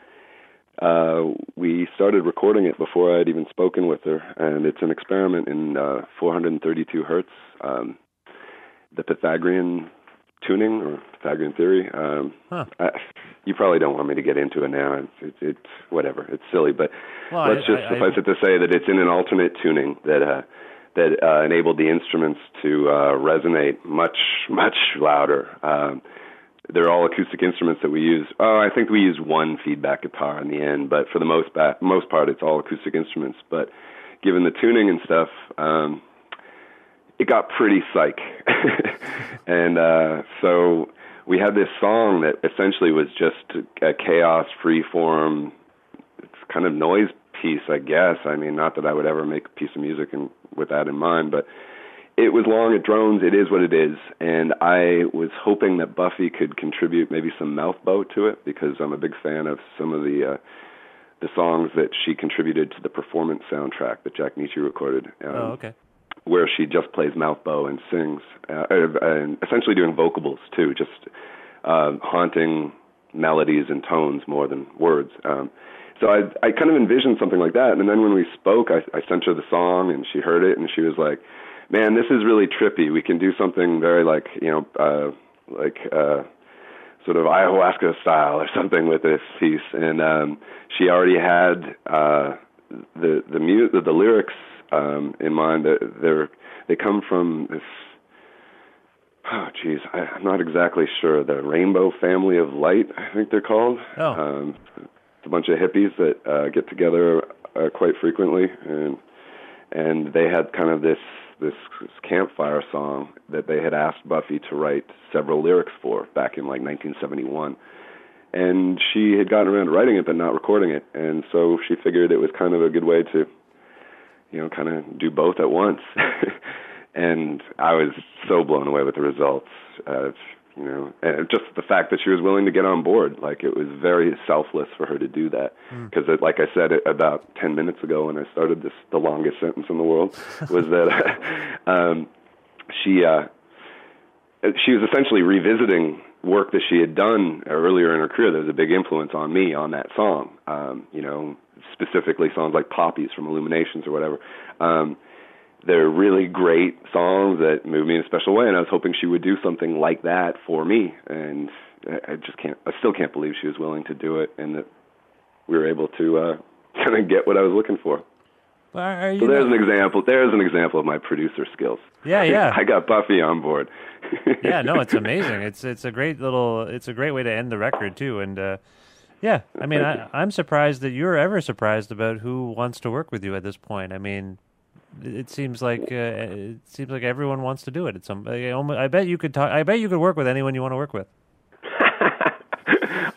uh, we started recording it before I had even spoken with her. And it's an experiment in uh, four thirty-two hertz, um, the Pythagorean tuning or Pythagorean theory. Um, huh. I, you probably don't want me to get into it now. It's, it's, it's whatever. It's silly, but well, let's I, just I, suffice I, it to say that it's in an alternate tuning that uh, that uh, enabled the instruments to uh, resonate much, much louder. Um, they're all acoustic instruments that we use. Oh, I think we use one feedback guitar in the end, but for the most ba- most part, it's all acoustic instruments. But given the tuning and stuff. Um, It got pretty psych. And uh, so we had this song that essentially was just a chaos, free-form kind of noise piece, I guess. I mean, not that I would ever make a piece of music and, with that in mind, but it was long, it drones, it is what it is. And I was hoping that Buffy could contribute maybe some mouthbow to it, because I'm a big fan of some of the... Uh, the songs that she contributed to the performance soundtrack that Jack Nietzsche recorded. Um, oh, okay. Where she just plays mouthbow and sings, uh, and essentially doing vocables too, just uh, haunting melodies and tones more than words. Um, so I, I kind of envisioned something like that. And then when we spoke, I, I sent her the song, and she heard it, and she was like, "Man, this is really trippy. We can do something very like, you know, uh, like uh, sort of ayahuasca style or something with this piece." And um, she already had uh, the the, mu- the the lyrics. Um, in mind, that they're, they come from this, oh, geez, I, I'm not exactly sure, the Rainbow Family of Light, I think they're called. Oh. Um, it's a bunch of hippies that uh, get together uh, quite frequently, and and they had kind of this, this this campfire song that they had asked Buffy to write several lyrics for back in, like, nineteen seventy-one. And she had gotten around to writing it but not recording it, and so she figured it was kind of a good way to, you know, kind of do both at once. And I was so blown away with the results, uh, you know, and just the fact that she was willing to get on board. Like, it was very selfless for her to do that. Because, mm. like I said it about ten minutes ago when I started this, the longest sentence in the world, was that um, she uh, she was essentially revisiting work that she had done earlier in her career that was a big influence on me on that song, um, you know, specifically songs like Poppies from Illuminations or whatever. Um, they're really great songs that move me in a special way, and I was hoping she would do something like that for me, and I just can't, I still can't believe she was willing to do it, and that we were able to uh, kind of get what I was looking for. Well, are you so there's not... an example. There's an example of my producer skills. Yeah, yeah. I got Buffy on board. Yeah, no, it's amazing. It's it's a great little. It's a great way to end the record too. And uh, yeah, I mean, I, I'm surprised that you're ever surprised about who wants to work with you at this point. I mean, it seems like uh, it seems like everyone wants to do it. At some, I bet you could talk. I bet you could work with anyone you want to work with.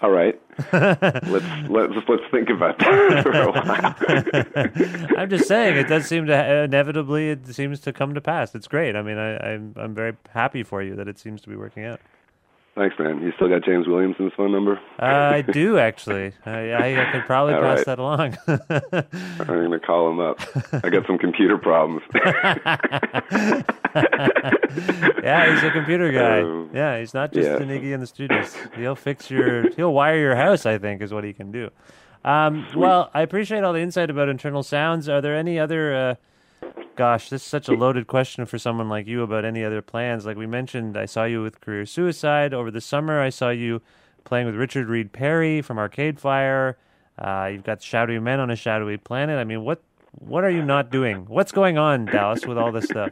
All right, let's let's let's think about that for a while. I'm just saying, it does seem to inevitably it seems to come to pass. It's great. I mean, I, I'm I'm very happy for you that it seems to be working out. Thanks, man. You still got James Williamson's phone number? uh, I do actually. I, I could probably All pass right. that along. I'm gonna call him up. I got some computer problems. Yeah, he's a computer guy. Um, yeah, he's not just yeah. the niggy in the studios. He'll fix your, he'll wire your house, I think, is what he can do. Um, well, I appreciate all the insight about Internal Sounds. Are there any other? Uh, Gosh, this is such a loaded question for someone like you about any other plans. Like we mentioned, I saw you with Career Suicide over the summer. I saw you playing with Richard Reed Perry from Arcade Fire. Uh, you've got Shadowy Men on a Shadowy Planet. I mean, what what are you not doing? What's going on, Dallas, with all this stuff?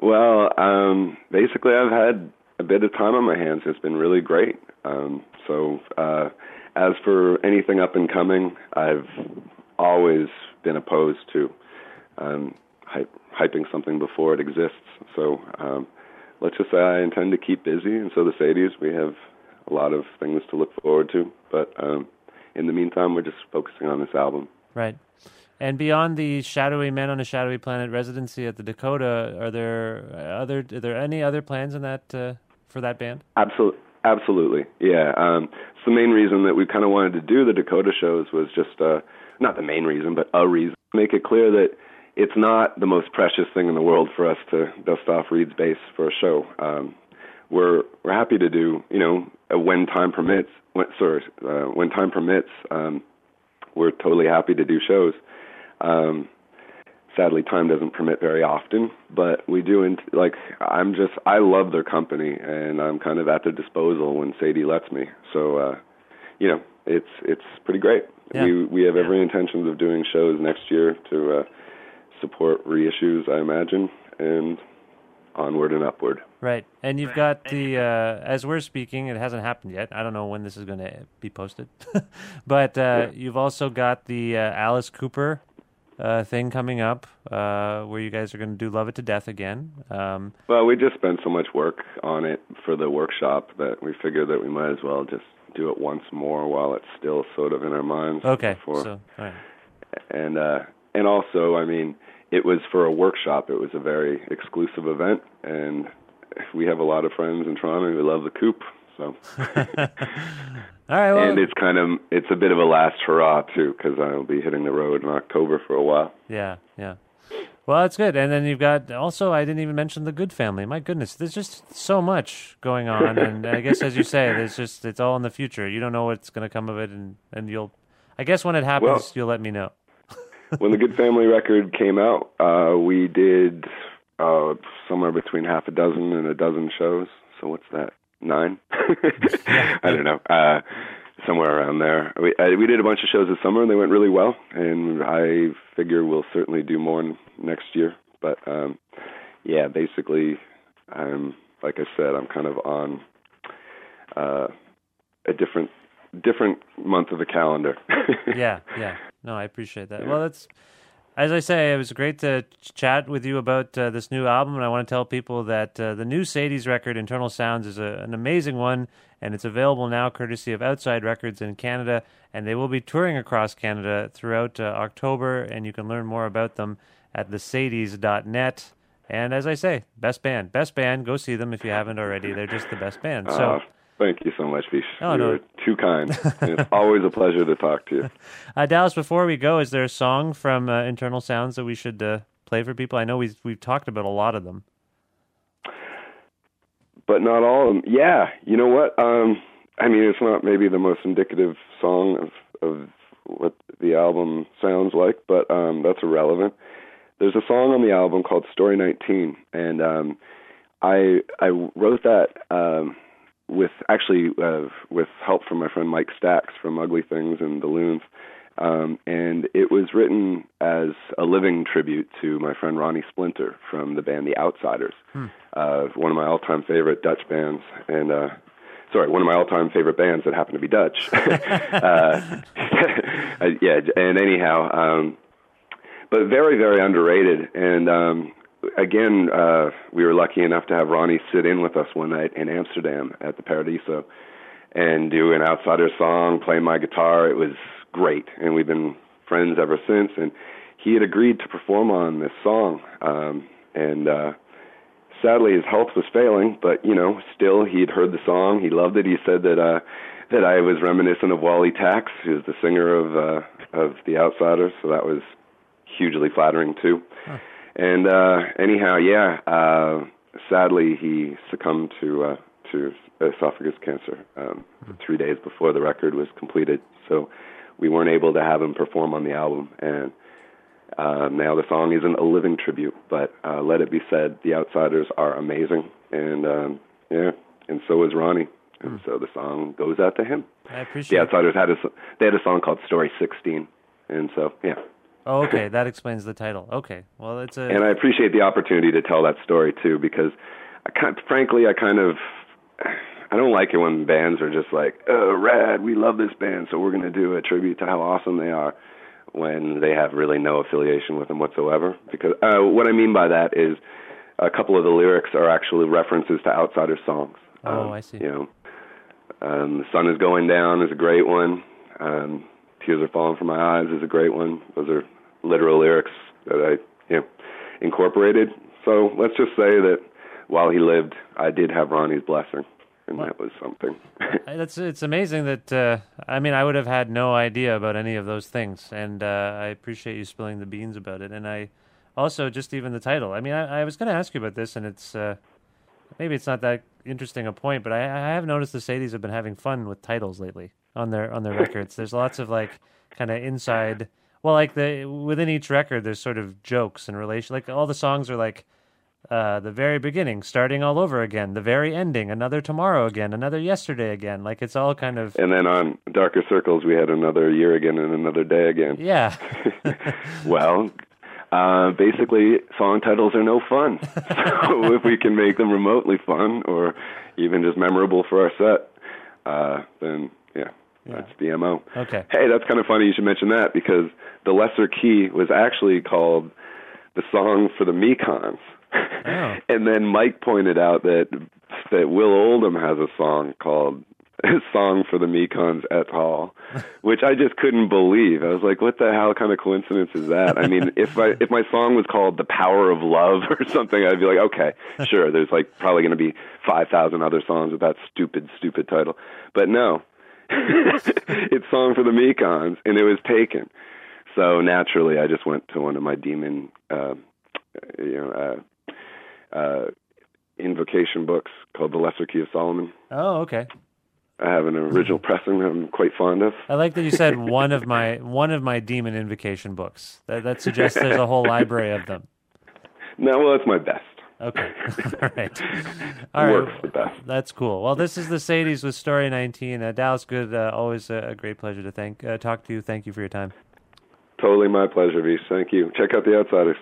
Well, um, basically I've had a bit of time on my hands. It's been really great. Um, so uh, as for anything up and coming, I've always been opposed to um, hy- hyping something before it exists. So um, let's just say I intend to keep busy. And so the Sadies, we have a lot of things to look forward to. But um, in the meantime, we're just focusing on this album. Right. And beyond the Shadowy Men on a Shadowy Planet residency at the Dakota, are there other are there any other plans in that uh, for that band? Absolutely, absolutely, yeah. Um, it's the main reason that we kind of wanted to do the Dakota shows was just uh, not the main reason, but a reason. Make it clear that it's not the most precious thing in the world for us to dust off Reed's bass for a show. Um, we're we're happy to do, you know, when time permits. When, sorry, uh, when time permits, um, we're totally happy to do shows. Um, sadly, time doesn't permit very often, but we do. Int- like I'm just, I love their company, and I'm kind of at their disposal when Sadie lets me. So, uh, you know, it's it's pretty great. Yeah. We we have every yeah. intention of doing shows next year to uh, support reissues, I imagine, and onward and upward. Right, and you've got the uh, as we're speaking, it hasn't happened yet. I don't know when this is going to be posted, but uh, yeah. you've also got the uh, Alice Cooper. Uh, thing coming up uh, where you guys are going to do Love It to Death again. Um, well, we just spent so much work on it for the workshop that we figured that we might as well just do it once more while it's still sort of in our minds. Okay, before. so, all right. And, uh, and also, I mean, it was for a workshop. It was a very exclusive event, and we have a lot of friends in Toronto who love the Coop. So, all right, well, and it's kind of it's a bit of a last hurrah too, because I'll be hitting the road in October for a while. Yeah, yeah. Well, that's good. And then you've got also I didn't even mention the Good Family. My goodness, there's just so much going on, and I guess as you say, there's just it's all in the future. You don't know what's going to come of it, and, and you'll I guess when it happens, well, you'll let me know. When the Good Family record came out, uh, we did uh, somewhere between half a dozen and a dozen shows. So what's that? Nine? I don't know. Uh, somewhere around there. We I, we did a bunch of shows this summer, and they went really well. And I figure we'll certainly do more in, next year. But um, yeah, basically, I'm like I said, I'm kind of on uh, a different different month of the calendar. yeah, yeah. No, I appreciate that. Yeah. Well, that's. As I say, it was great to chat with you about uh, this new album, and I want to tell people that uh, the new Sadies record, Internal Sounds, is a, an amazing one, and it's available now courtesy of Outside Records in Canada, and they will be touring across Canada throughout uh, October, and you can learn more about them at the sadies dot net. And as I say, best band. Best band. Go see them if you haven't already. They're just the best band. So. Uh. Thank you so much, Vish. Oh, You're no. too kind. It's always a pleasure to talk to you. Uh, Dallas, before we go, is there a song from uh, Internal Sounds that we should uh, play for people? I know we've, we've talked about a lot of them. But not all of them. Yeah, you know what? Um, I mean, it's not maybe the most indicative song of, of what the album sounds like, but um, that's irrelevant. There's a song on the album called Story nineteen, and um, I, I wrote that... Um, with actually uh, with help from my friend Mike Stacks from Ugly Things and the Loons. Um, and it was written as a living tribute to my friend Ronnie Splinter from the band The Outsiders, hmm. uh, one of my all-time favorite Dutch bands. and uh, Sorry, one of my all-time favorite bands that happened to be Dutch. uh, yeah, and anyhow, um, but very, very underrated. And um Again, uh, we were lucky enough to have Ronnie sit in with us one night in Amsterdam at the Paradiso and do an Outsider song, play my guitar. It was great, and we've been friends ever since. And he had agreed to perform on this song, um, and uh, sadly his health was failing, but, you know, still he'd heard the song. He loved it. He said that uh, that I was reminiscent of Wally Tax, who's the singer of, uh, of The Outsiders, so that was hugely flattering too. Huh. And uh, anyhow, yeah, uh, sadly he succumbed to uh, to esophagus cancer um, three days before the record was completed. So we weren't able to have him perform on the album. And uh, now the song isn't a living tribute, but uh, let it be said, The Outsiders are amazing. And um, yeah, and so is Ronnie. And so the song goes out to him. I appreciate it. The Outsiders had a, they had a song called Story sixteen. And so, yeah. Oh, okay. That explains the title. Okay. Well, it's a... And I appreciate the opportunity to tell that story, too, because, I kind, frankly, I kind of... I don't like it when bands are just like, oh, rad, we love this band, so we're going to do a tribute to how awesome they are, when they have really no affiliation with them whatsoever. Because uh, what I mean by that is a couple of the lyrics are actually references to Outsiders songs. Oh, um, I see. You know, Um, the sun is going down is a great one. Um, Tears are falling from my eyes is a great one. Those are literal lyrics that I you know, incorporated. So let's just say that while he lived, I did have Ronnie's blessing, and well, that was something. That's it's amazing that uh, I mean I would have had no idea about any of those things, and uh, I appreciate you spilling the beans about it. And I also just even the title. I mean I, I was going to ask you about this, and it's. Uh, Maybe it's not that interesting a point, but I, I have noticed the Sadies have been having fun with titles lately on their on their records. There's lots of like kind of inside, well, like the within each record, there's sort of jokes and relation. Like all the songs are like uh, the very beginning, starting all over again, the very ending, another tomorrow again, another yesterday again. Like it's all kind of. And then on Darker Circles, we had another year again and another day again. Yeah. Well. Uh, basically, song titles are no fun. So if we can make them remotely fun or even just memorable for our set, uh, then, yeah, yeah, that's the M O. Okay. Hey, that's kind of funny you should mention that, because The Lesser Key was actually called the song for the Mekons. Oh. And then Mike pointed out that that Will Oldham has a song called Song for the Mekons et al, which I just couldn't believe. I was like, what the hell kind of coincidence is that? I mean, if I, if my song was called The Power of Love or something, I'd be like, okay, sure, there's like probably going to be five thousand other songs with that stupid, stupid title. But no, it's Song for the Mekons, and it was taken. So naturally, I just went to one of my demon, uh, you know, uh, uh, invocation books called The Lesser Key of Solomon. Oh, okay. I have an original pressing that I'm quite fond of. I like that you said one of my one of my demon invocation books. That that suggests there's a whole library of them. No, well, it's my best. Okay, all right, all Works right. The best. That's cool. Well, this is the Sadies with Story nineteen. Uh, Dallas Good, uh, always a, a great pleasure to thank uh, talk to you. Thank you for your time. Totally my pleasure, Vish. Thank you. Check out The Outsiders.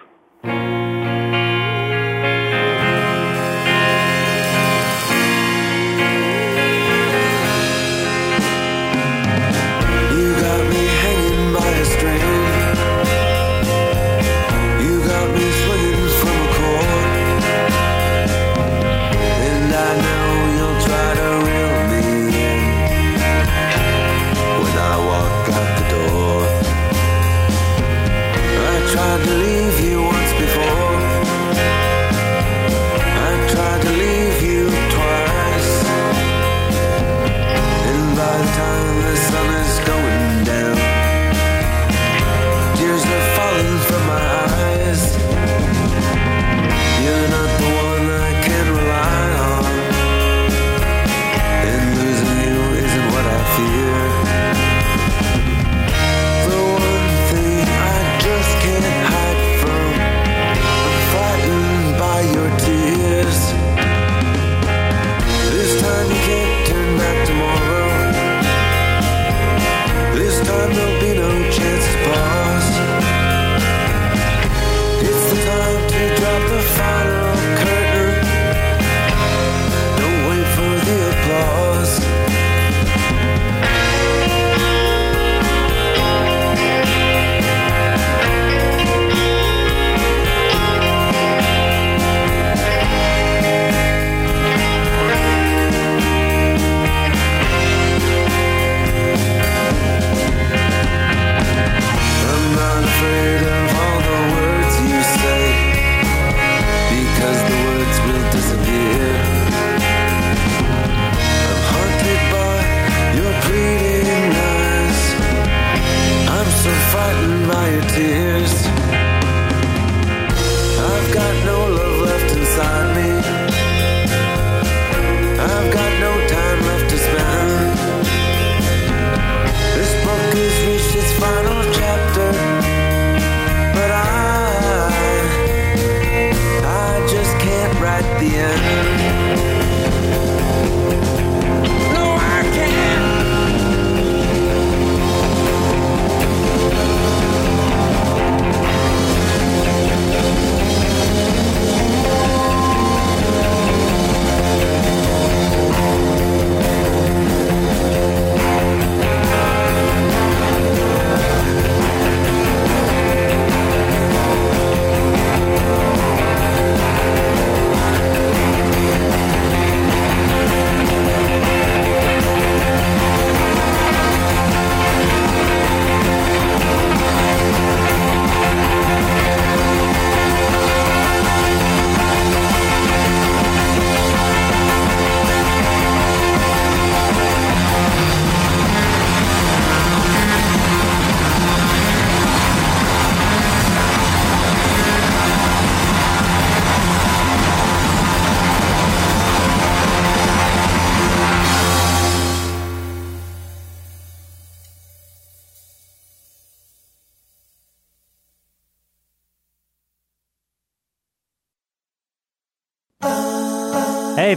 Hey,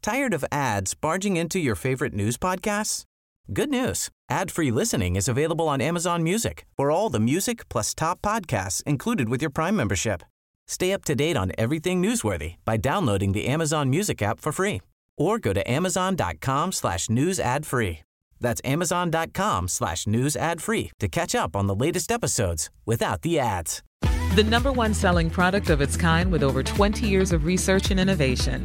Tired of ads barging into your favorite news podcasts? Good news. Ad-free listening is available on Amazon Music for all the music plus top podcasts included with your Prime membership. Stay up to date on everything newsworthy by downloading the Amazon Music app for free, or go to amazon.com slash news ad free. That's amazon.com slash news ad free to catch up on the latest episodes without the ads. The number one selling product of its kind with over twenty years of research and innovation.